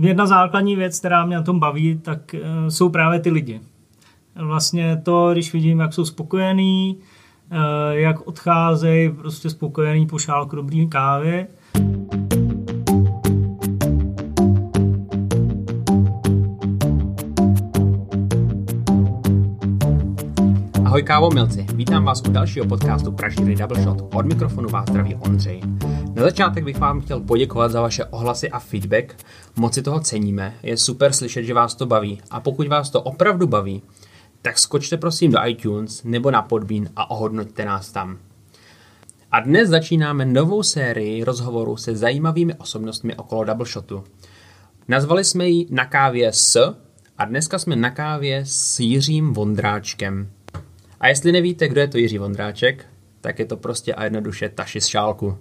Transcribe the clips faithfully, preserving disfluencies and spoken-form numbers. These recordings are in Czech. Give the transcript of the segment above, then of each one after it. Jedna základní věc, která mě na tom baví, tak jsou právě ty lidi. Vlastně to, když vidím, jak jsou spokojení, jak odcházejí, prostě spokojení po šálku dobrý kávy. Ahoj kávomilci, vítám vás u dalšího podcastu Pražírny Double Shot. Od mikrofonu vás zdraví Ondřej. Na začátek bych vám chtěl poděkovat za vaše ohlasy a feedback. Moc si toho ceníme, je super slyšet, že vás to baví. A pokud vás to opravdu baví, tak skočte prosím do iTunes nebo na Podbín a ohodnoťte nás tam. A dnes začínáme novou sérii rozhovorů se zajímavými osobnostmi okolo Double Shotu. Nazvali jsme ji Na kávě s a dneska jsme na kávě s Jiřím Vondráčkem. A jestli nevíte, kdo je to Jiří Vondráček, tak je to prostě a jednoduše Tashi z Šálku.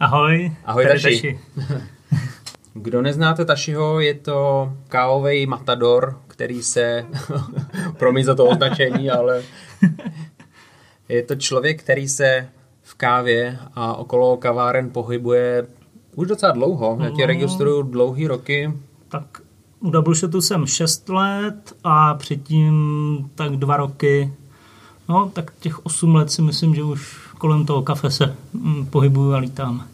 Ahoj, Ahoj tady Tashi. Kdo neznáte Tashiho, je to kávovej matador, který se, promiň za to označení, ale je to člověk, který se v kávě a okolo kaváren pohybuje už docela dlouho. Já tě registruju dlouhý roky. Tak u Double Shotu jsem šest let a předtím tak dva roky. No, tak těch osm let si myslím, že už kolem toho kafe se pohybuju a lítám.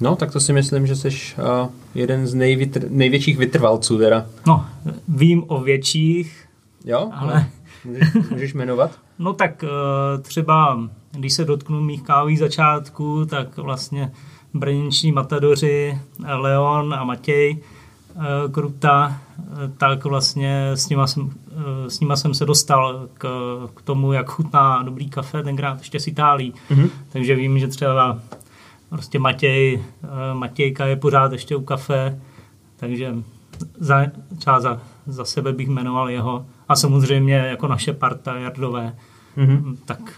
No, tak to si myslím, že jsi uh, jeden z nejvytr- největších vytrvalců teda. No, vím o větších. Jo? Ale... Můžeš, můžeš jmenovat? No tak uh, třeba, když se dotknu mých kávových začátků, tak vlastně brněnští matadoři Leon a Matěj uh, Kruta, uh, tak vlastně s nima jsem... S nima jsem se dostal k, k tomu, jak chutná dobrý kafe, tenkrát ještě z Itálii. Mm-hmm. Takže vím, že třeba prostě Matěj, Matějka je pořád ještě u kafe, takže za, třeba za, za sebe bych jmenoval jeho. A samozřejmě jako naše parta Jardové, mm-hmm. tak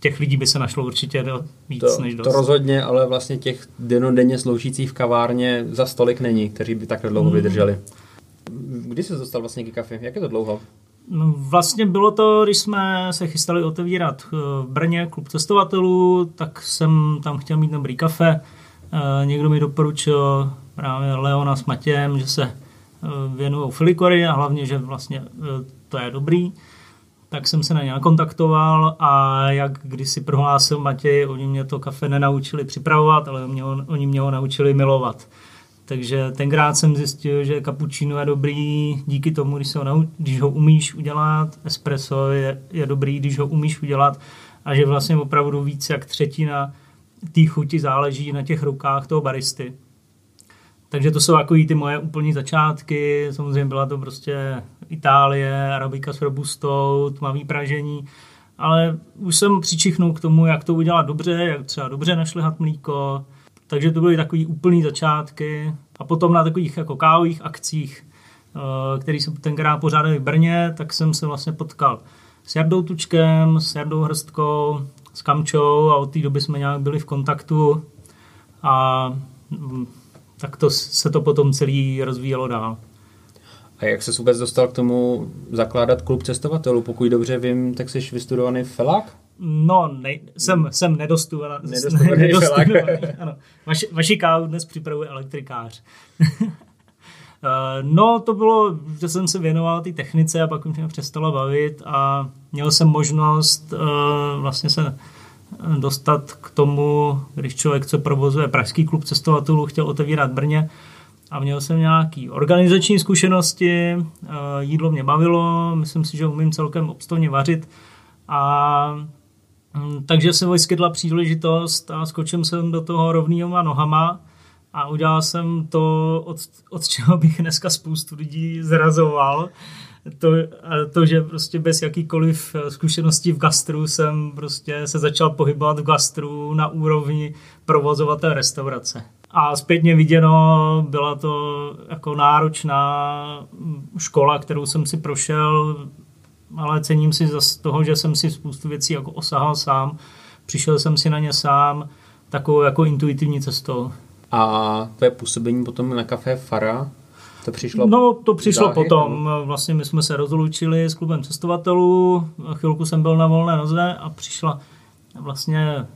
těch lidí by se našlo určitě víc to, než dost. To rozhodně, ale vlastně těch denodenně sloužících v kavárně za stolik není, kteří by takhle dlouho vydrželi. Mm. Kdy jsi dostal vlastně k kafe? Jak je to dlouho? No, vlastně bylo to, když jsme se chystali otevírat v Brně klub cestovatelů, tak jsem tam chtěl mít dobrý kafe. E, někdo mi doporučil právě Leona s Matějem, že se věnujou filikory a hlavně, že vlastně to je dobrý. Tak jsem se na ně nakontaktoval a jak když si prohlásil Matěj, oni mě to kafe nenaučili připravovat, ale mě, oni mě ho naučili milovat. Takže tenkrát jsem zjistil, že cappuccino je dobrý díky tomu, když, se ho, nau- když ho umíš udělat, espresso je, je dobrý, když ho umíš udělat a že vlastně opravdu víc jak třetina té chuti záleží na těch rukách toho baristy. Takže to jsou takový ty moje úplní začátky, samozřejmě byla to prostě Itálie, arabika s robustou, tmavý pražení, ale už jsem přičichnul k tomu, jak to udělat dobře, jak třeba dobře našlehat mlíko. Takže to byly takový úplný začátky a potom na takových jako kávových akcích, který se tenkrát pořádali v Brně, tak jsem se vlastně potkal s Jardou Tučkem, s Jardou Hrstkou, s Kamčou a od té doby jsme nějak byli v kontaktu a tak to, se to potom celý rozvíjelo dál. A jak ses vůbec dostal k tomu zakládat klub cestovatelů? Pokud dobře vím, tak jsi vystudovaný felák? No, nej, jsem, jsem nedostudovaný. Nedostudovaný, nedostudovaný felák. Ano. Vaši, vaši kávu dnes připravuje elektrikář. No, to bylo, že jsem se věnoval té technice a pak už mě přestalo bavit a měl jsem možnost uh, vlastně se dostat k tomu, když člověk, co provozuje Pražský klub cestovatelů, chtěl otevírat Brně, a měl jsem nějaké organizační zkušenosti, jídlo mě bavilo, myslím si, že umím celkem obstojně vařit. A takže se vyskytla příležitost a skočil jsem do toho rovnýma nohama a udělal jsem to, od, od čeho bych dneska spoustu lidí zrazoval. To, to, že prostě bez jakýkoliv zkušeností v gastru jsem prostě se začal pohybovat v gastru na úrovni provozovatele restaurace. A zpětně viděno, byla to jako náročná škola, kterou jsem si prošel, ale cením si z toho, že jsem si spoustu věcí jako osahal sám, přišel jsem si na ně sám takovou jako intuitivní cestou. A tvé působení potom na Kafe Fara? To přišlo no, to přišlo záhy, potom. Nebo? Vlastně my jsme se rozloučili s klubem cestovatelů, chvilku jsem byl na volné noze a přišla vlastně...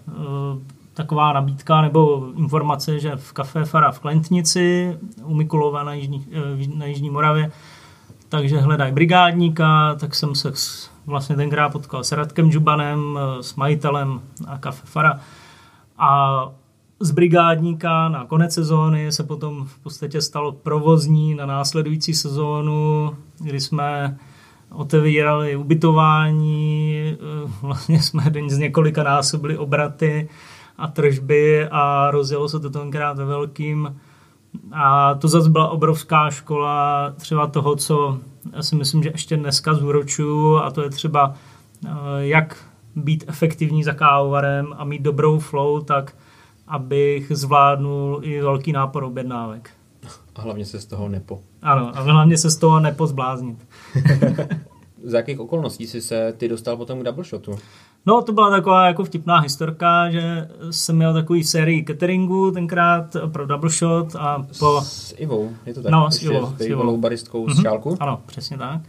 taková nabídka nebo informace, že v Kafe Fara v Klentnici, u Mikulova na Jižní, na Jižní Moravě, takže hledají brigádníka, tak jsem se vlastně tenkrát potkal s Radkem Džubanem, s majitelem a Kafe Fara. A z brigádníka na konec sezóny se potom v podstatě stalo provozní na následující sezónu, kdy jsme otevírali ubytování, vlastně jsme z několika násobili obraty a tržby a rozjelo se to tenkrát ve velkým. A to zase byla obrovská škola třeba toho, co já si myslím, že ještě dneska zúročuju, a to je třeba jak být efektivní za kávovarem a mít dobrou flow, tak abych zvládnul i velký nápor objednávek. A hlavně se z toho nepo. Ano, a hlavně se z toho nepozbláznit. Za jakých okolností jsi se ty dostal potom k double shotu? No, to byla taková jako vtipná historka, že jsem měl takový sérii cateringu tenkrát pro double shot a po... S Ivou, je to tak? No, ještě s Ivou. S Ivou baristkou mm-hmm. z Šálku? Ano, přesně tak.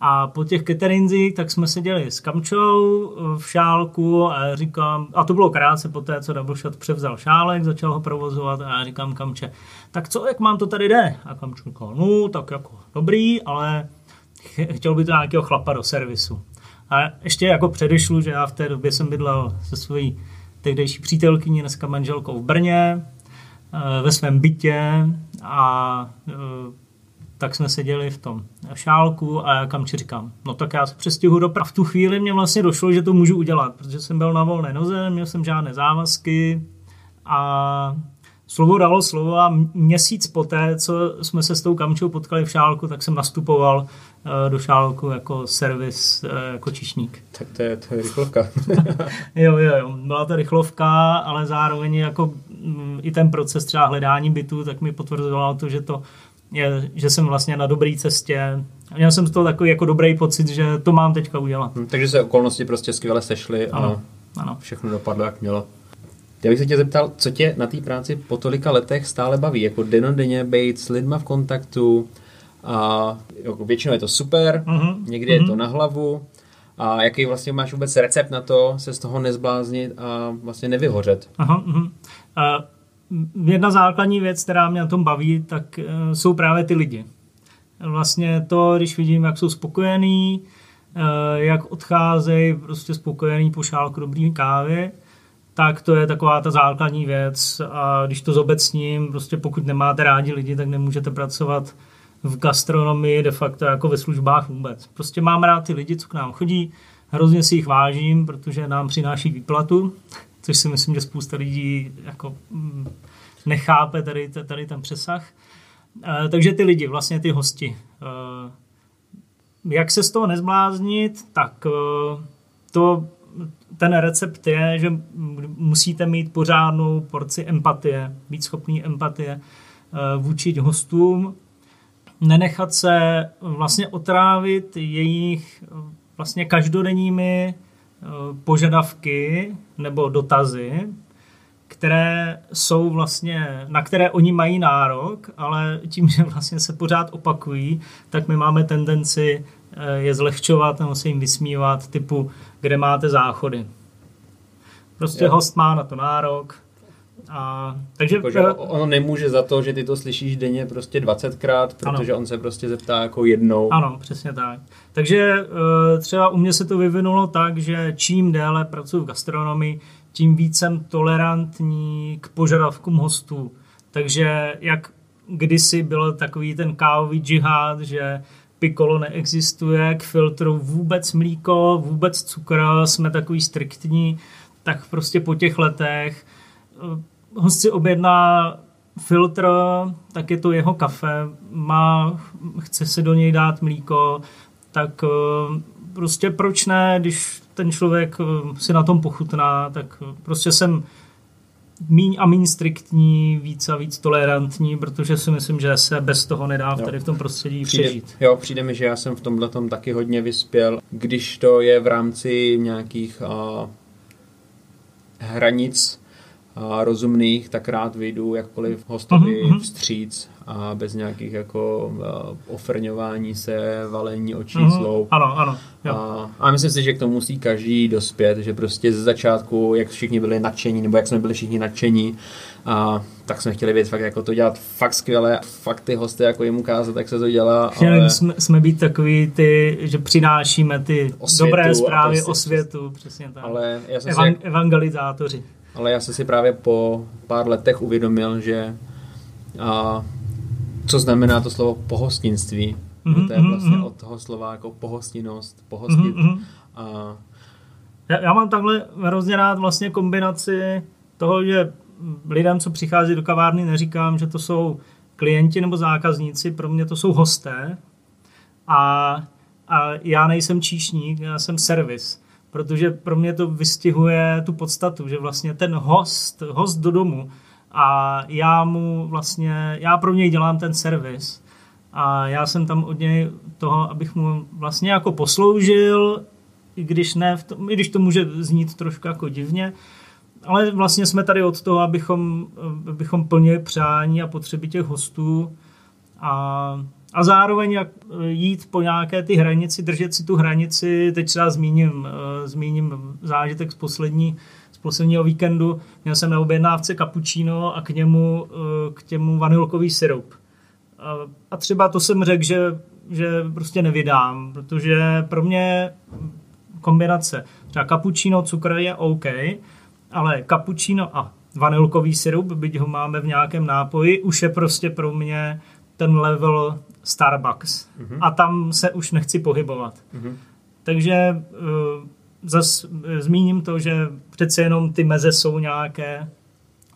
A po těch caterinzích tak jsme seděli s Kamčou v Šálku a já říkám, a to bylo krátce po té, co double shot převzal Šálek, začal ho provozovat a já říkám Kamče, tak co, jak mám to tady jde? A Kamču říkal, no, tak jako dobrý, ale chtěl by to nějakého chlapa do servisu. A ještě jako předešlu, že já v té době jsem bydlel se svojí tehdejší přítelkyní, dneska manželkou v Brně, ve svém bytě a tak jsme seděli v tom Šálku a já Kamči říkám, no tak já se přestěhuji do Prahy. V tu chvíli mě vlastně došlo, že to můžu udělat, protože jsem byl na volné noze, neměl jsem žádné závazky a slovo dalo slovo a měsíc poté, co jsme se s tou Kamčou potkali v Šálku, tak jsem nastupoval do Šálku jako servis, jako čišník. Tak to je, to je rychlovka. jo, jo, jo, byla to rychlovka, ale zároveň jako i ten proces třeba hledání bytu, tak mi potvrzovalo to, že to je, že jsem vlastně na dobré cestě. Měl jsem z toho takový jako dobrý pocit, že to mám teďka udělat. Hmm, takže se okolnosti prostě skvěle sešly a ano, ano. Všechno dopadlo, jak mělo. Já bych se tě zeptal, co tě na té práci po tolika letech stále baví? Jako denodenně být s lidma v kontaktu a jako většinou je to super, mm-hmm. někdy mm-hmm. je to na hlavu a jaký vlastně máš vůbec recept na to, se z toho nezbláznit a vlastně nevyhořet? Aha, mm-hmm. a jedna základní věc, která mě na tom baví, tak jsou právě ty lidi. Vlastně to, když vidím, jak jsou spokojení, jak odcházejí prostě spokojení po šálku dobrý kávy, tak to je taková ta základní věc a když to zobecním, prostě pokud nemáte rádi lidi, tak nemůžete pracovat v gastronomii de facto jako ve službách vůbec. Prostě mám rád ty lidi, co k nám chodí, hrozně si jich vážím, protože nám přináší výplatu, což si myslím, že spousta lidí jako nechápe tady, tady ten přesah. Takže ty lidi, vlastně ty hosti. Jak se z toho nezbláznit, tak to... Ten recept je, že musíte mít pořádnou porci empatie, být schopný empatie vůči hostům, nenechat se vlastně otrávit jejich vlastně každodenními požadavky nebo dotazy, které jsou vlastně, na které oni mají nárok, ale tím, že vlastně se pořád opakují, tak my máme tendenci je zlehčovat nebo se jim vysmívat typu, kde máte záchody. Prostě jo. Host má na to nárok. A, takže jako, že ono nemůže za to, že ty to slyšíš denně prostě dvacetkrát, protože ano. On se prostě zeptá jako jednou. Ano, přesně tak. Takže třeba u mě se to vyvinulo tak, že čím déle pracuji v gastronomii, tím víc jsem tolerantní k požadavkům hostů. Takže jak kdysi byl takový ten kávový džihad, že Piccolo neexistuje, k filtru vůbec mlíko, vůbec cukr, jsme takový striktní, tak prostě po těch letech host si objedná filtr, tak je to jeho kafe, má, chce si do něj dát mlíko, tak prostě proč ne, když ten člověk si na tom pochutná, tak prostě jsem míň a míň striktní, víc a víc tolerantní, protože si myslím, že se bez toho nedá v tady v tom prostředí přijde, přežít. Jo, přijde mi, že já jsem v tomhle tom taky hodně vyspěl. Když to je v rámci nějakých uh, hranic, rozumných, tak rád vyjdu jakkoliv hostovi vstříc a bez nějakých jako ofrňování se, valení očí slov. Ano, ano. A, a myslím si, že k tomu musí každý dospět, že prostě ze začátku, jak všichni byli nadšení, nebo jak jsme byli všichni nadšení, a tak jsme chtěli vědět fakt jako to dělat fakt skvěle, fakt ty hosty jako jim ukázat, jak se to dělá. Chtěli ale... jsme, jsme být takový ty, že přinášíme ty osvětu, dobré zprávy o světu, přesně tak. Ale já jsem Evan- jak... evangelizátoři. Ale já jsem si právě po pár letech uvědomil, že a, co znamená to slovo pohostinství. Mm-hmm. To je vlastně od toho slova jako pohostinnost, pohostit. Mm-hmm. A... Já, já mám takhle hrozně rád vlastně kombinaci toho, že lidem, co přichází do kavárny, neříkám, že to jsou klienti nebo zákazníci, pro mě to jsou hosté a, a já nejsem číšník, já jsem servis. Protože pro mě to vystihuje tu podstatu, že vlastně ten host, host do domu a já mu vlastně, já pro něj dělám ten servis a já jsem tam od něj toho, abych mu vlastně jako posloužil, i když ne, v tom, i když to může znít trošku jako divně, ale vlastně jsme tady od toho, abychom, abychom plnili přání a potřeby těch hostů a... A zároveň jak jít po nějaké ty hranici, držet si tu hranici, teď třeba zmíním, zmíním zážitek z, poslední, z posledního víkendu. Měl jsem na objednávce kapučíno a k němu, k těmu vanilkový syrup. A třeba to jsem řekl, že, že prostě nevydám, protože pro mě kombinace třeba kapučíno, cukr je OK, ale kapučíno a vanilkový syrup, byť ho máme v nějakém nápoji, už je prostě pro mě ten level Starbucks. Mm-hmm. A tam se už nechci pohybovat. Mm-hmm. Takže zas zmíním to, že přece jenom ty meze jsou nějaké,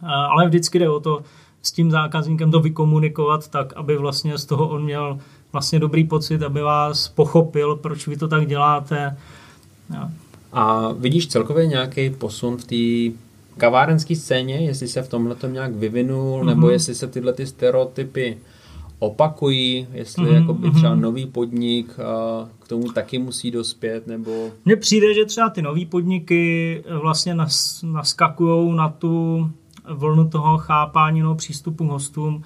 ale vždycky jde o to s tím zákazníkem to vykomunikovat tak, aby vlastně z toho on měl vlastně dobrý pocit, aby vás pochopil, proč vy to tak děláte. Ja. A vidíš celkově nějaký posun v té kavárenské scéně, jestli se v tomhletom nějak vyvinul, mm-hmm. nebo jestli se tyhle ty stereotypy opakují, jestli mm-hmm. jako by třeba nový podnik a k tomu taky musí dospět, nebo... Mně přijde, že třeba ty nový podniky vlastně nas, naskakujou na tu vlnu toho chápání, no, přístupu k hostům,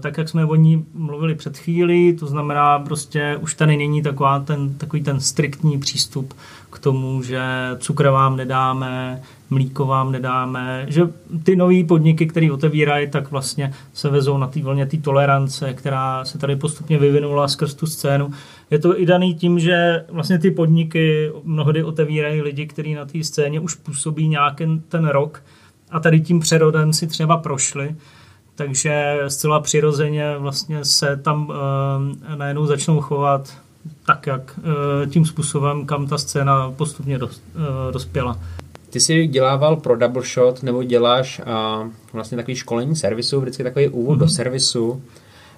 tak jak jsme o ní mluvili před chvílí, to znamená prostě už tady není taková ten, takový ten striktní přístup k tomu, že cukr vám nedáme, mlíko vám nedáme, že ty nový podniky, které otevírají, tak vlastně se vezou na té vlně té tolerance, která se tady postupně vyvinula skrz tu scénu. Je to i daný tím, že vlastně ty podniky mnohdy otevírají lidi, kteří na té scéně už působí nějaký ten rok a tady tím přerodem si třeba prošli, takže zcela přirozeně vlastně se tam e, najednou začnou chovat tak, jak e, tím způsobem, kam ta scéna postupně dos, e, dospěla. Ty jsi dělával pro Double Shot, nebo děláš a, vlastně takový školení servisu, vždycky takový úvod mm-hmm. do servisu.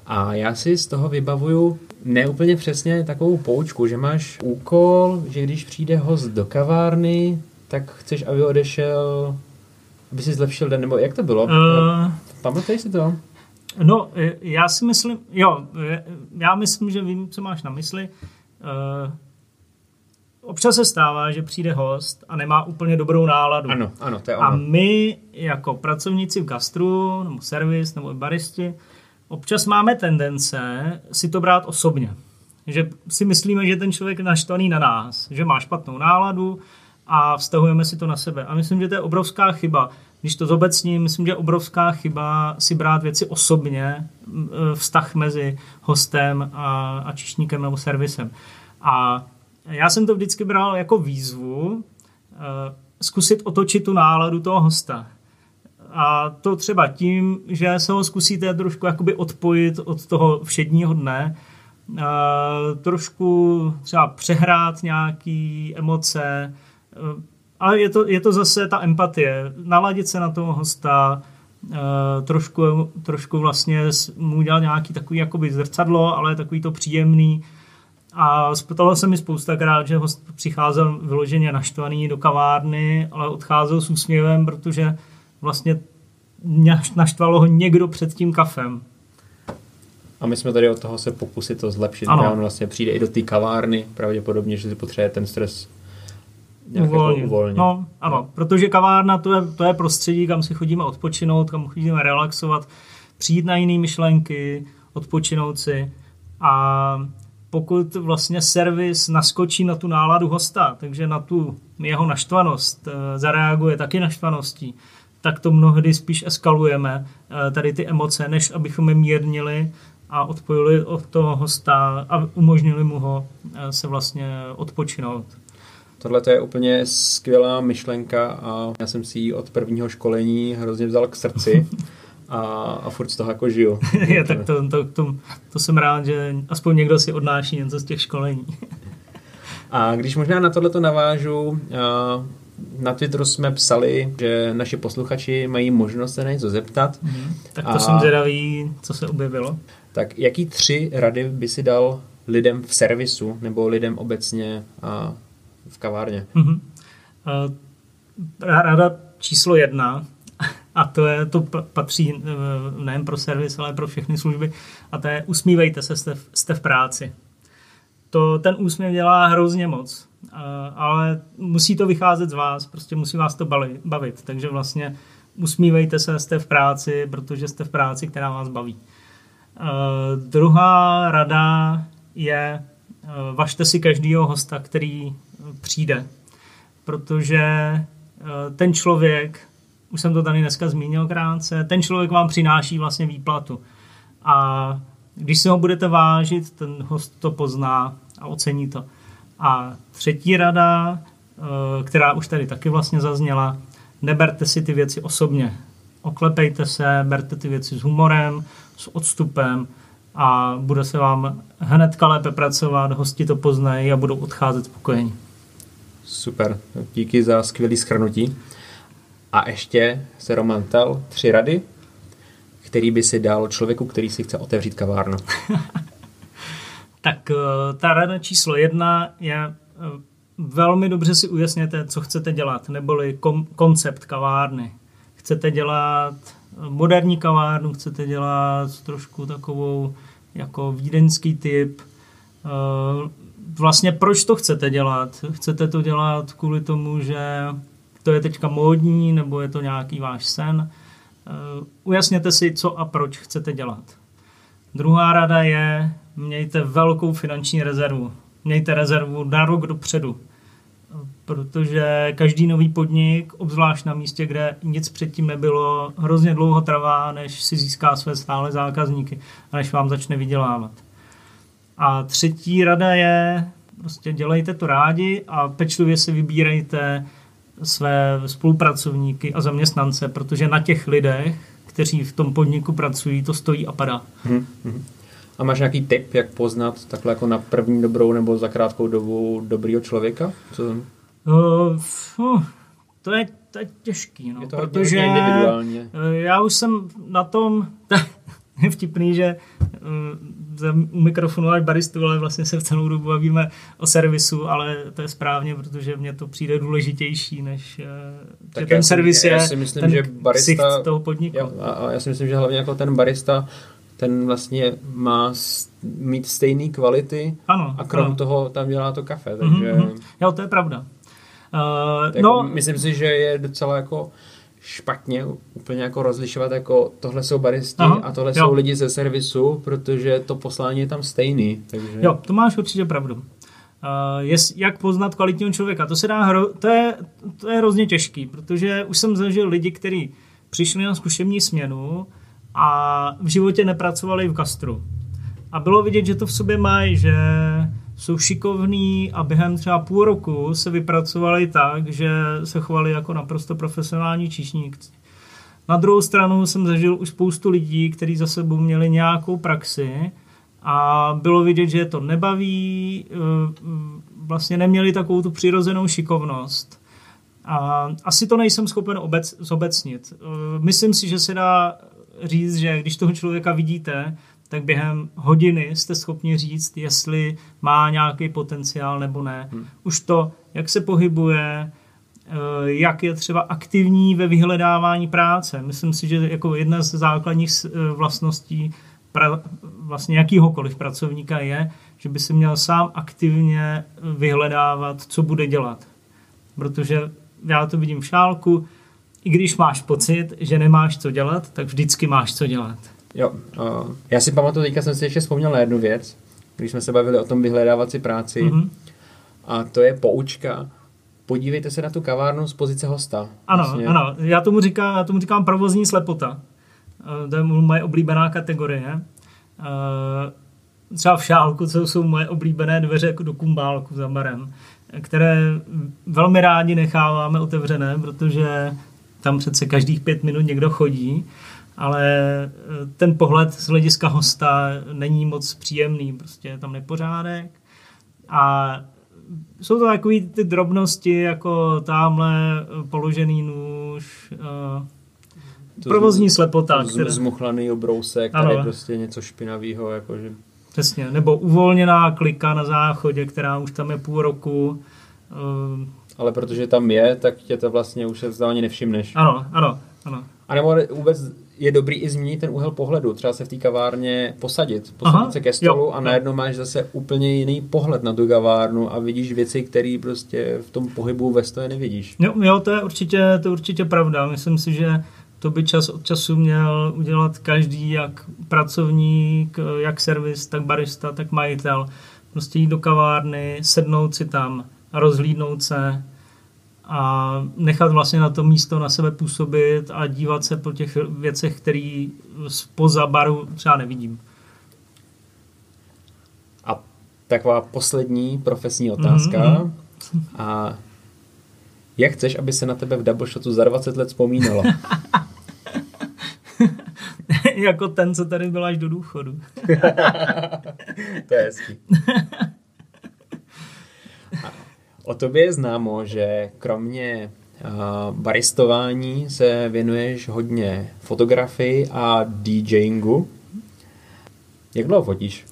A já si z toho vybavuju neúplně přesně takovou poučku, že máš úkol, že když přijde host do kavárny, tak chceš, aby odešel, aby si zlepšil den, nebo jak to bylo? Uh... Pamatuješ si to? No, já si myslím, jo, já myslím, že vím, co máš na mysli. Uh... Občas se stává, že přijde host a nemá úplně dobrou náladu. Ano, ano, to je ono. A my jako pracovníci v gastru, nebo servis, nebo baristi, občas máme tendence si to brát osobně. Že si myslíme, že ten člověk je naštvaný na nás, že má špatnou náladu a vztahujeme si to na sebe. A myslím, že to je obrovská chyba. Když to zobecním, myslím, že je obrovská chyba si brát věci osobně, vztah mezi hostem a, a číšníkem nebo servisem. A já jsem to vždycky bral jako výzvu zkusit otočit tu náladu toho hosta. A to třeba tím, že se ho zkusíte trošku jakoby odpojit od toho všedního dne, trošku třeba přehrát nějaký emoce. A je to, je to zase ta empatie. Naladit se na toho hosta, trošku, trošku vlastně mu dělat nějaký takový jakoby zrcadlo, ale takový to příjemný. A spotalo se mi spoustakrát, že host přicházel vyloženě naštvaný do kavárny, ale odcházel s úsměvem, protože vlastně naštvalo ho někdo před tím kafem. A my jsme tady od toho se pokusit to zlepšit. On vlastně přijde i do té kavárny, pravděpodobně, že si potřebuje ten stres nějak uvolnit. Jako uvolnit. No, ano, no. Protože kavárna to je, to je prostředí, kam si chodíme odpočinout, kam chodíme relaxovat, přijít na jiné myšlenky, odpočinout si. A pokud vlastně servis naskočí na tu náladu hosta, takže na tu jeho naštvanost zareaguje taky naštvaností, tak to mnohdy spíš eskalujeme tady ty emoce, než abychom je mírnili a odpojili od toho hosta a umožnili mu ho se vlastně odpočinout. Tohle to je úplně skvělá myšlenka a já jsem si ji od prvního školení hrozně vzal k srdci a, a furt z toho jako žiju. Já, tak to, to, to, to jsem rád, že aspoň někdo si odnáší něco z těch školení. A když možná na tohle to navážu, a na Twitteru jsme psali, že naši posluchači mají možnost se na něco zeptat. Mm, tak to a... jsem zvědavý, co se objevilo. Tak jaký tři rady by si dal lidem v servisu nebo lidem obecně a v kavárně? Mm-hmm. Rada číslo jedna, a to, je, to patří nejen pro servis, ale pro všechny služby, a to je usmívejte se, jste v, jste v práci. To, ten úsměv dělá hrozně moc, ale musí to vycházet z vás, prostě musí vás to bavit, takže vlastně usmívejte se, jste v práci, protože jste v práci, která vás baví. Uh, druhá rada je uh, važte si každýho hosta, který uh, přijde, protože uh, ten člověk, už jsem to tady dneska zmínil krátce, ten člověk vám přináší vlastně výplatu a když si ho budete vážit, ten host to pozná a ocení to. A třetí rada, uh, která už tady taky vlastně zazněla, neberte si ty věci osobně, oklepejte se, berte ty věci s humorem, s odstupem a bude se vám hnedka lépe pracovat, hosti to poznají a budou odcházet spokojení. Super, díky za skvělý shrnutí. A ještě se Roman ptal tři rady, který by si dal člověku, který si chce otevřít kavárnu. Tak ta rada číslo jedna je velmi dobře si ujasněte, co chcete dělat, neboli kom- koncept kavárny. Chcete dělat moderní kavárnu, chcete dělat trošku takovou jako vídeňský typ. Vlastně proč to chcete dělat? Chcete to dělat kvůli tomu, že to je teďka módní, nebo je to nějaký váš sen? Ujasněte si, co a proč chcete dělat. Druhá rada je, mějte velkou finanční rezervu. Mějte rezervu na rok dopředu. Protože každý nový podnik, obzvlášť na místě, kde nic předtím nebylo, hrozně dlouho trvá, než si získá své stále zákazníky a než vám začne vydělávat. A třetí rada je, prostě dělejte to rádi a pečlivě si vybírejte své spolupracovníky a zaměstnance, protože na těch lidech, kteří v tom podniku pracují, to stojí a padá. Hmm, hmm. A máš nějaký tip, jak poznat takhle jako na první dobrou nebo za krátkou dobu dobrýho člověka? Co uh, to, je, to je těžký, no, je to protože individuálně. Já už jsem na tom, to je vtipný, že u mikrofonu až baristu, ale vlastně se v celou dobu bavíme o servisu, ale to je správně, protože mně to přijde důležitější, než že ten si, servis je myslím, ten ksicht toho podniku. Jo, a já si myslím, že hlavně jako ten barista ten vlastně má mít stejné kvality ano, a krom ano. toho tam dělá to kafe. Takže... Mm-hmm. Jo, to je pravda. Uh, jako no... Myslím si, že je docela jako špatně úplně jako rozlišovat, jako tohle jsou baristi Aha, a tohle jo. jsou lidi ze servisu, protože to poslání je tam stejný. Takže... Jo, to máš určitě pravdu. Uh, jest, jak poznat kvalitního člověka? To se dá hro... to, je, to je hrozně těžký, protože už jsem zažil lidi, kteří přišli na zkušební směnu a v životě nepracovali v gastru. A bylo vidět, že to v sobě mají, že jsou šikovní a během třeba půl roku se vypracovali tak, že se chovali jako naprosto profesionální číšníci. Na druhou stranu jsem zažil už spoustu lidí, kteří za sebou měli nějakou praxi a bylo vidět, že je to nebaví, vlastně neměli takovou tu přirozenou šikovnost. A asi to nejsem schopen obec, zobecnit. Myslím si, že se dá říct, že když toho člověka vidíte, tak během hodiny jste schopni říct, jestli má nějaký potenciál nebo ne. Hmm. Už to, jak se pohybuje, jak je třeba aktivní ve vyhledávání práce. Myslím si, že jako jedna z základních vlastností pra, vlastně jakýhokoliv pracovníka je, že by se měl sám aktivně vyhledávat, co bude dělat. protože já to vidím v Šálku, i když máš pocit, že nemáš co dělat, tak vždycky máš co dělat. Jo, uh, já si pamatuju, teďka jsem si ještě vzpomněl na jednu věc, když jsme se bavili o tom vyhledávat si práci, mm-hmm. a to je poučka. Podívejte se na tu kavárnu z pozice hosta. Ano, vlastně. ano, já tomu, říkám, já tomu říkám provozní slepota. To je moje oblíbená kategorie. Třeba v Šálku, co jsou moje oblíbené dveře do kumbálku za barem, které velmi rádi necháváme otevřené, protože tam přece každých pět minut někdo chodí, ale ten pohled z hlediska hosta není moc příjemný, prostě je tam nepořádek a jsou to takové ty drobnosti, jako támhle položený nůž, provozní slepota. Které... Zmuchlaný obrousek, tady ano. Prostě něco špinavého. Jakože... Přesně, nebo uvolněná klika na záchodě, která už tam je půl roku. Ale protože tam je, tak tě to vlastně už se vzdáleně nevšimneš. Ano, ano, ano. A nebo vůbec je dobrý i změnit ten úhel pohledu, třeba se v té kavárně posadit, posadit Aha, se ke stolu jo, a najednou máš zase úplně jiný pohled na tu kavárnu a vidíš věci, které prostě v tom pohybu ve stoje nevidíš. Jo, jo, to je určitě, to je určitě pravda. Myslím si, že to by čas od času měl udělat každý, jak pracovník, jak servis, tak barista, tak majitel. Prostě jít do kavárny, sednout si tam, rozhlídnout se a nechat vlastně na to místo na sebe působit a dívat se po těch věcech, které spoza baru třeba nevidím. A taková poslední profesní otázka. Mm-hmm. A jak chceš, aby se na tebe v Double Shotu za dvacet let vzpomínalo? Jako ten, co tady byl až do důchodu. To je hezký. O tobě je známo, že kromě uh, baristování se věnuješ hodně fotografii a DJingu. Jak dlouho fotíš?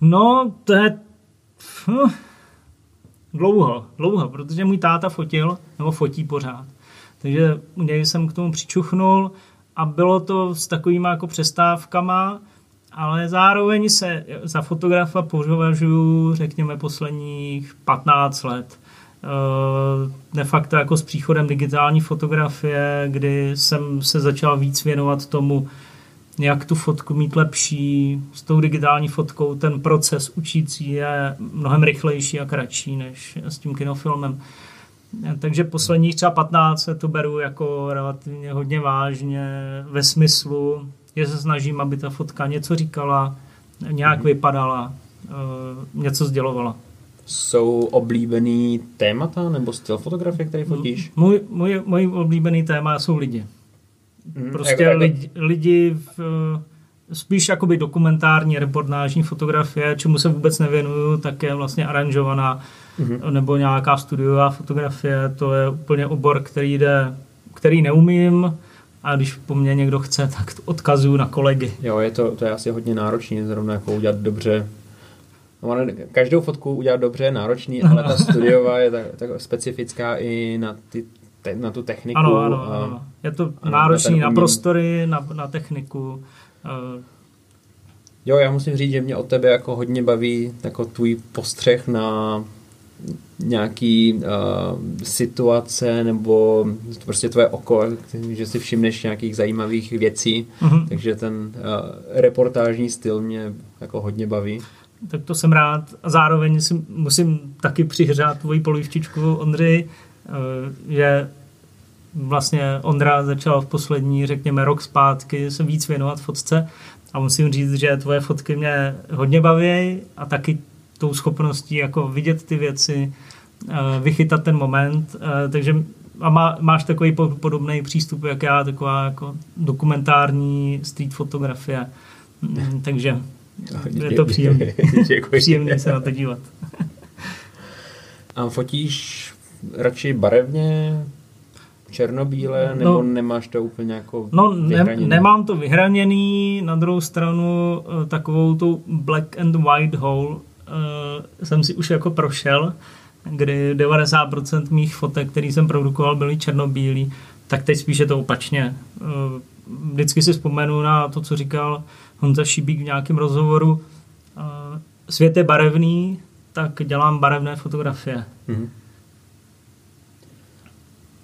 No, to je... Hm. Dlouho, dlouho, protože můj táta fotil, nebo fotí pořád. Takže u něj jsem k tomu přičuchnul a bylo to s takovýma jako přestávkama, ale zároveň se za fotografa považuji, řekněme, posledních patnáct let. De facto jako s příchodem digitální fotografie, kdy jsem se začal víc věnovat tomu, jak tu fotku mít lepší. S tou digitální fotkou ten proces učící je mnohem rychlejší a kratší než s tím kinofilmem. Takže posledních třeba patnáct let to beru jako relativně hodně vážně ve smyslu, že se snažím, aby ta fotka něco říkala, nějak mm-hmm. vypadala, něco sdělovala. Jsou oblíbený témata nebo styl fotografie, který fotíš? Můj, můj, můj oblíbený téma jsou lidi. Mm, prostě jako, lidi, jako... lidi v, spíš jakoby dokumentární, reportážní fotografie, čemu se vůbec nevěnuju, tak je vlastně aranžovaná mm-hmm. nebo nějaká studiová fotografie, to je úplně obor, který jde, který neumím, a když po mně někdo chce, tak odkazuju na kolegy. Jo, je to, to je asi hodně náročný, zrovna jako udělat dobře. No, každou fotku udělat dobře je náročný, ale ta studiová je tak, tak specifická i na, ty, te, na tu techniku. Ano, ano, a, ano. Je to náročný na, na prostory, na, na techniku. Jo, já musím říct, že mě od tebe jako hodně baví jako tvůj postřeh na... nějaký uh, situace nebo prostě tvoje oko, že si všimneš nějakých zajímavých věcí, mm-hmm. takže ten uh, reportážní styl mě jako hodně baví. Tak to jsem rád a zároveň si musím taky přihřát tvoji polívčičku Ondřej, uh, že vlastně Ondra začala v poslední, řekněme, rok zpátky se víc věnovat fotce a musím říct, že tvoje fotky mě hodně baví a taky tou schopností jako vidět ty věci, vychytat ten moment. Takže a má, máš takový podobný přístup, jak já, taková jako dokumentární street fotografie. Takže je to příjemný. Příjemný se na to dívat. A fotíš radši barevně, černobíle, no, nebo nemáš to úplně jako no, vyhraněné? Nemám to vyhraněný, na druhou stranu takovou tu black and white hole Uh, jsem si už jako prošel, kdy devadesát procent mých fotek, který jsem produkoval, byly černobílý, tak teď spíš je to opačně. Uh, vždycky si vzpomenu na to, co říkal Honza Šibík v nějakém rozhovoru. Uh, svět je barevný, tak dělám barevné fotografie. Mm-hmm.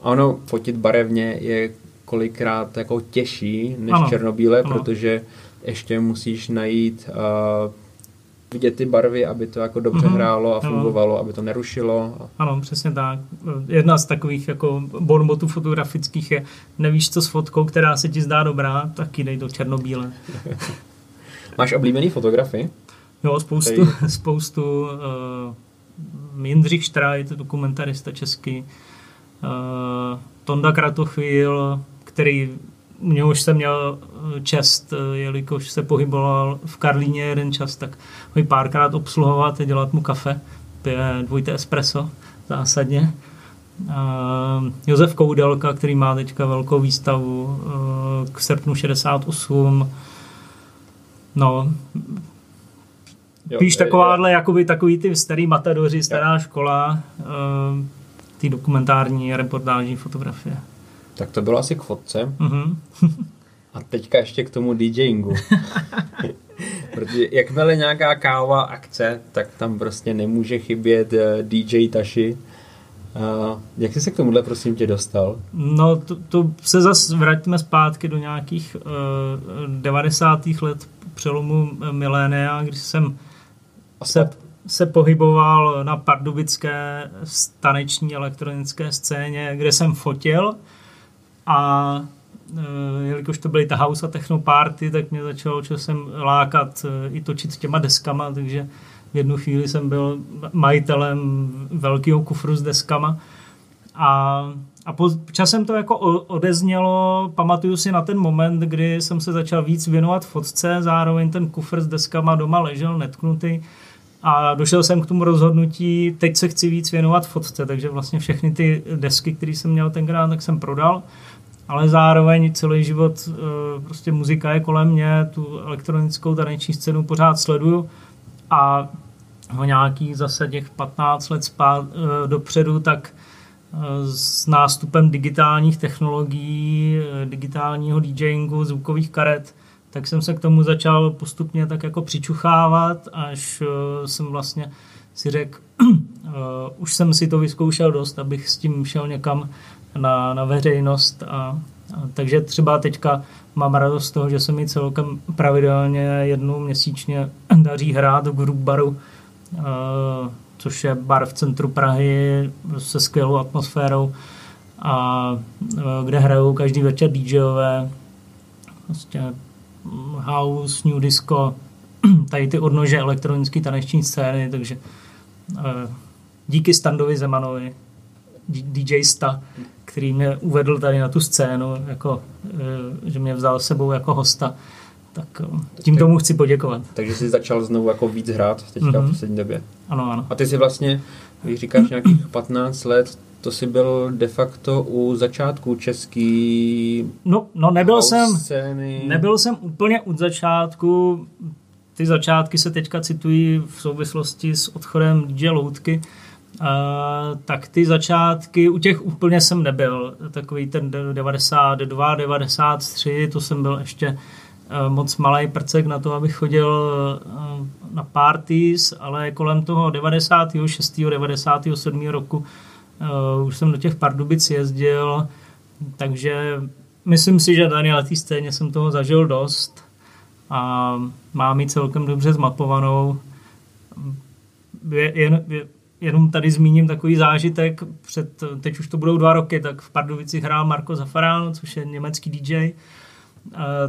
A ono, fotit barevně je kolikrát jako těžší než ano. černobíle, ano. protože ještě musíš najít uh, vidět ty barvy, aby to jako dobře mm-hmm. hrálo a fungovalo, ano. aby to nerušilo. Ano, přesně tak. Jedna z takových jako bonmotů fotografických je, nevíš co s fotkou, která se ti zdá dobrá, tak ji dej do černobíle. Máš oblíbený fotografii? Jo, spoustu. Tady... spoustu uh, Jindřich Štrajt, dokumentarista český, uh, Tonda Kratochvíl, který mě už jsem měl čest, jelikož se pohyboval v Karlíně jeden čas, tak ho párkrát obsluhovat a dělat mu kafe, pije dvojité espresso zásadně. Uh, Josef Koudelka, který má teďka velkou výstavu uh, k srpnu šedesát osm. No, píš takováhle, jakoby takový ty starý matadoři, stará jo. škola, uh, ty dokumentární reportážní fotografie. Tak to bylo asi k fotce. Mm-hmm. A teďka ještě k tomu DJingu. Protože jakmile nějaká káva akce, tak tam prostě nemůže chybět D J Tashi. Uh, jak jsi se k tomuhle, prosím tě, dostal? No, to, to se zase vrátíme zpátky do nějakých uh, devadesátých let přelomu milénia, když jsem se, se pohyboval na pardubické taneční elektronické scéně, kde jsem fotil. A e, jelikož to byly ta house a techno party, tak mě začalo časem lákat e, i točit těma deskama, takže v jednu chvíli jsem byl majitelem velkého kufru s deskama. A, a po, časem to jako o, odeznělo, pamatuju si na ten moment, kdy jsem se začal víc věnovat fotce, zároveň ten kufr s deskama doma ležel netknutý a došel jsem k tomu rozhodnutí, teď se chci víc věnovat fotce, takže vlastně všechny ty desky, které jsem měl tenkrát, tak jsem prodal. Ale zároveň celý život prostě muzika je kolem mě, tu elektronickou taneční scénu pořád sleduju a ho nějakých zase těch patnáct let spát, dopředu, tak s nástupem digitálních technologií, digitálního DJingu, zvukových karet, tak jsem se k tomu začal postupně tak jako přičuchávat, až jsem vlastně si řekl, už jsem si to vyzkoušel dost, abych s tím šel někam na, na veřejnost. A, a takže třeba teďka mám radost z toho, že se mi celkem pravidelně jednou měsíčně daří hrát v Groove baru, což je bar v centru Prahy se skvělou atmosférou, a kde hrajou každý večer DJové, prostě house, new disco, tady ty odnože elektronické taneční scény, takže díky Standovi Zemanovi, D J Sta, který mě uvedl tady na tu scénu, jako, že mě vzal s sebou jako hosta, tak tím tomu chci poděkovat. Takže jsi začal znovu jako víc hrát teďka mm-hmm. v poslední době. Ano, ano. A ty jsi vlastně, když říkáš nějakých patnáct let, to jsi byl de facto u začátku český... No, no nebyl jsem, nebyl jsem úplně od začátku. Ty začátky se teďka citují v souvislosti s odchodem D J Loutky. Uh, tak ty začátky, u těch úplně jsem nebyl. Takový ten devadesát dva, devadesát tři, to jsem byl ještě uh, moc malej prcek na to, abych chodil uh, na parties, ale kolem toho devadesát šest, devadesát sedm roku Uh, už jsem do těch Pardubic jezdil, takže myslím si, že tady na té scéně jsem toho zažil dost a mám ji celkem dobře zmapovanou. Je, jen, je, jenom tady zmíním takový zážitek, před, teď už to budou dva roky, tak v Pardubicích hrál Marko Zafarán, což je německý D J, uh,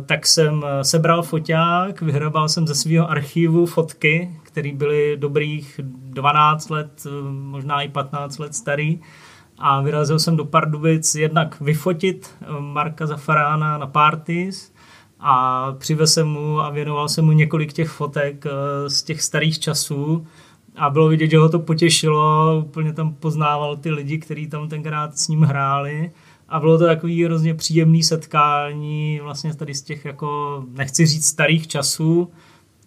tak jsem sebral foťák, vyhrabal jsem ze svého archivu fotky, který byly dobrých dvanáct let, možná i patnáct let starý. A vyrazil jsem do Pardubic jednak vyfotit Marka Zafarána na Partiz a přivez jsem mu a věnoval jsem mu několik těch fotek z těch starých časů. A bylo vidět, že ho to potěšilo, úplně tam poznával ty lidi, kteří tam tenkrát s ním hráli. A bylo to takový hrozně příjemný setkání vlastně tady z těch, jako, nechci říct starých časů.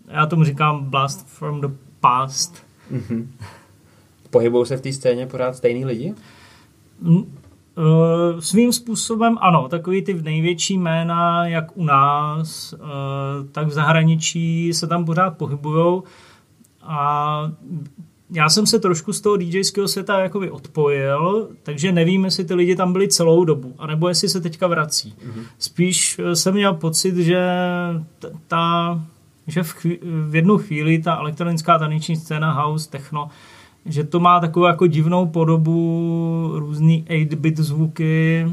Já tomu říkám blast from the past. Mm-hmm. Pohybují se v té scéně pořád stejný lidi? Svým způsobem ano. Takový ty největší jména, jak u nás, tak v zahraničí se tam pořád pohybujou. A já jsem se trošku z toho DJského světa jakoby odpojil, takže nevím, jestli ty lidi tam byli celou dobu, anebo jestli se teďka vrací. Mm-hmm. Spíš jsem měl pocit, že t- ta, že v, chví- v jednu chvíli ta elektronická taneční scéna, house, techno, že to má takovou jako divnou podobu, různý osm bit zvuky,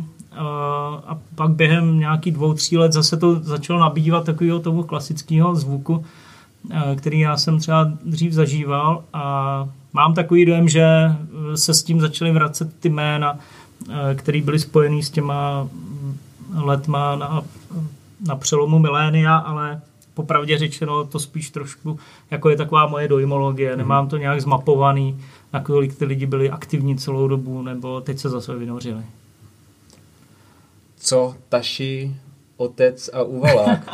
a pak během nějakých dvou, tří let zase to začalo nabývat takového toho klasického zvuku, který já jsem třeba dřív zažíval, a mám takový dojem, že se s tím začaly vracet ty jména, které byly spojený s těma letma na, na přelomu milénia, ale popravdě řečeno to spíš trošku jako je taková moje dojmologie, nemám to nějak zmapovaný, nakolik ty lidi byli aktivní celou dobu, nebo teď se zase vynořili. Co Tashi, Otec a Uvalák?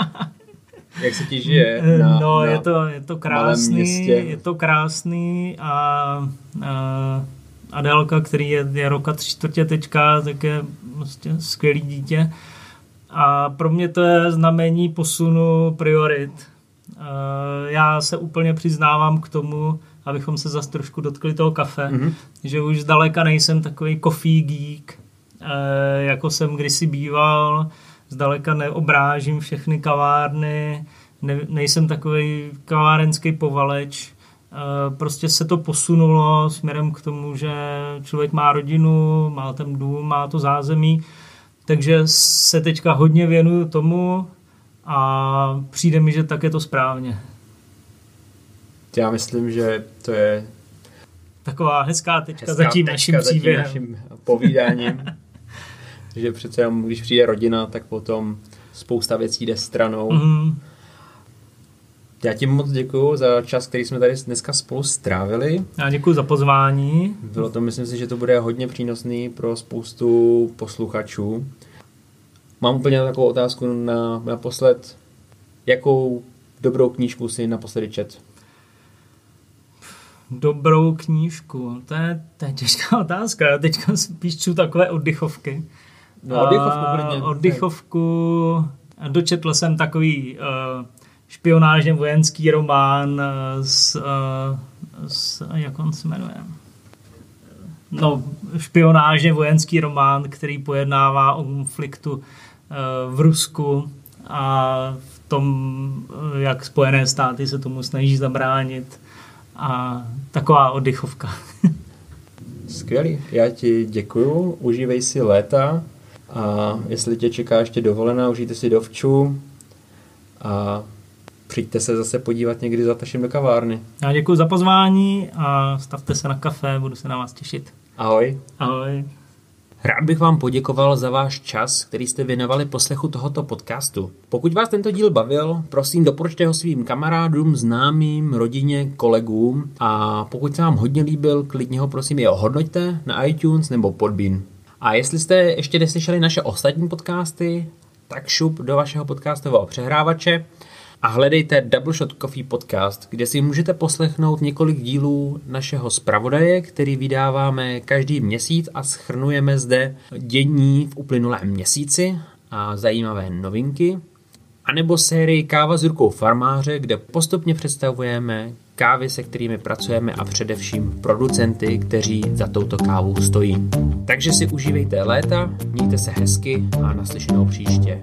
Jak se ti žije na, no, na je to, je to krásný, malém městě? Je to krásný a, a Adélka, který je, je roka tři čtvrtě teďka, tak je vlastně skvělý dítě. A pro mě to je znamení posunu priorit. Já se úplně přiznávám k tomu, abychom se zase trošku dotkli toho kafe, mm-hmm. že už zdaleka nejsem takový coffee geek, jako jsem kdysi býval, zdaleka neobrážím všechny kavárny, ne, nejsem takový kavárenský povaleč, prostě se to posunulo směrem k tomu, že člověk má rodinu, má ten dům, má to zázemí, takže se teďka hodně věnuju tomu a přijde mi, že tak je to správně. Já myslím, že to je taková hezká tečka, hezká za tím tečka naším příběhem. Za tím naším povídáním. Že přece jenom, když přijde rodina, tak potom spousta věcí jde stranou. Mm. Já ti moc děkuju za čas, který jsme tady dneska spolu strávili. Já děkuju za pozvání. Bylo to, myslím si, že to bude hodně přínosný pro spoustu posluchačů. Mám úplně takovou otázku na, naposled. Jakou dobrou knížku si naposledy čet? Dobrou knížku, to je, to je těžká otázka, já teďka spíš čtu takové oddychovky. No, oddychovku klidně. Oddychovku, dočetl jsem takový uh, špionážně vojenský román s, uh, s, jak on se jmenuje? No, špionážně vojenský román, který pojednává o konfliktu uh, v Rusku a v tom, jak Spojené státy se tomu snaží zabránit. A taková oddychovka. Skvělý, já ti děkuju, užívej si léta a jestli tě čeká ještě dovolená, užijte si dovču a přijďte se zase podívat někdy za Tašem do kavárny. Já děkuju za pozvání a stavte se na kafe, budu se na vás těšit. Ahoj. Ahoj. Rád bych vám poděkoval za váš čas, který jste věnovali poslechu tohoto podcastu. Pokud vás tento díl bavil, prosím doporučte ho svým kamarádům, známým, rodině, kolegům a pokud se vám hodně líbil, klidně ho prosím i ohodnoťte na iTunes nebo Podbín. A jestli jste ještě neslyšeli naše ostatní podcasty, tak šup do vašeho podcastového přehrávače a hledejte Double Shot Coffee Podcast, kde si můžete poslechnout několik dílů našeho zpravodaje, který vydáváme každý měsíc a shrnujeme zde dění v uplynulém měsíci a zajímavé novinky. A nebo sérii Káva s rukou farmáře, kde postupně představujeme kávy, se kterými pracujeme a především producenty, kteří za touto kávou stojí. Takže si užívejte léta, mějte se hezky a naslyšenou příště.